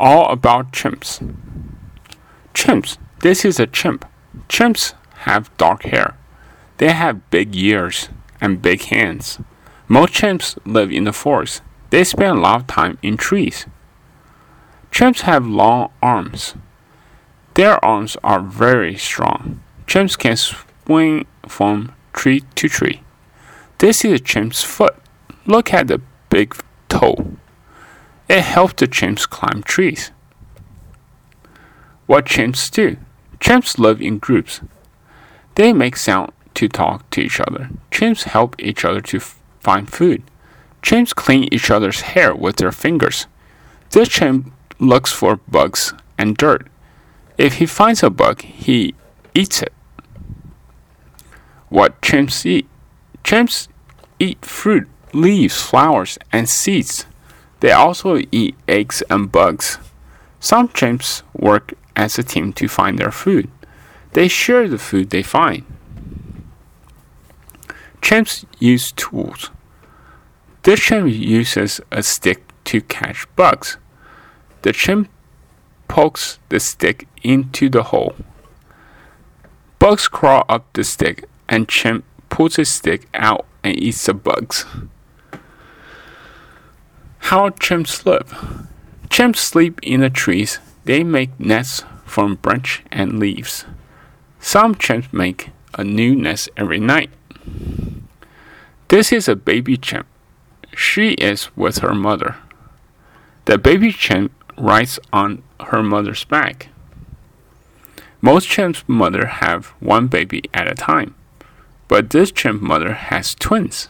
all about chimps. Chimps, this is a chimp. Chimps have dark hair. They have big ears and big hands. Most chimps live in the forest. They spend a lot of time in trees. Chimps have long arms. Their arms are very strong. Chimps can swing from tree to tree. This is a chimp's foot. Look at the big toe. It helps the chimps climb trees. What chimps do? Chimps live in groups. They make sound to talk to each other. Chimps help each other to find food. Chimps clean each other's hair with their fingers. This chimp looks for bugs and dirt. If he finds a bug, he eats it. What chimps eat? Chimps eat fruit, leaves, flowers, and seeds. They also eat eggs and bugs. Some chimps work as a team to find their food. They share the food they find. Chimps use tools. This chimp uses a stick to catch bugs. The chimp pokes the stick into the hole. Bugs crawl up the stick, and chimp pulls his stick out and eats the bugs. How chimps live? Chimps sleep in the trees. They make nests from branches and leaves. Some chimps make a new nest every night. This is a baby chimp. She is with her mother. The baby chimp rides on her mother's back. Most chimps' mothers have one baby at a time, but this chimp mother has twins.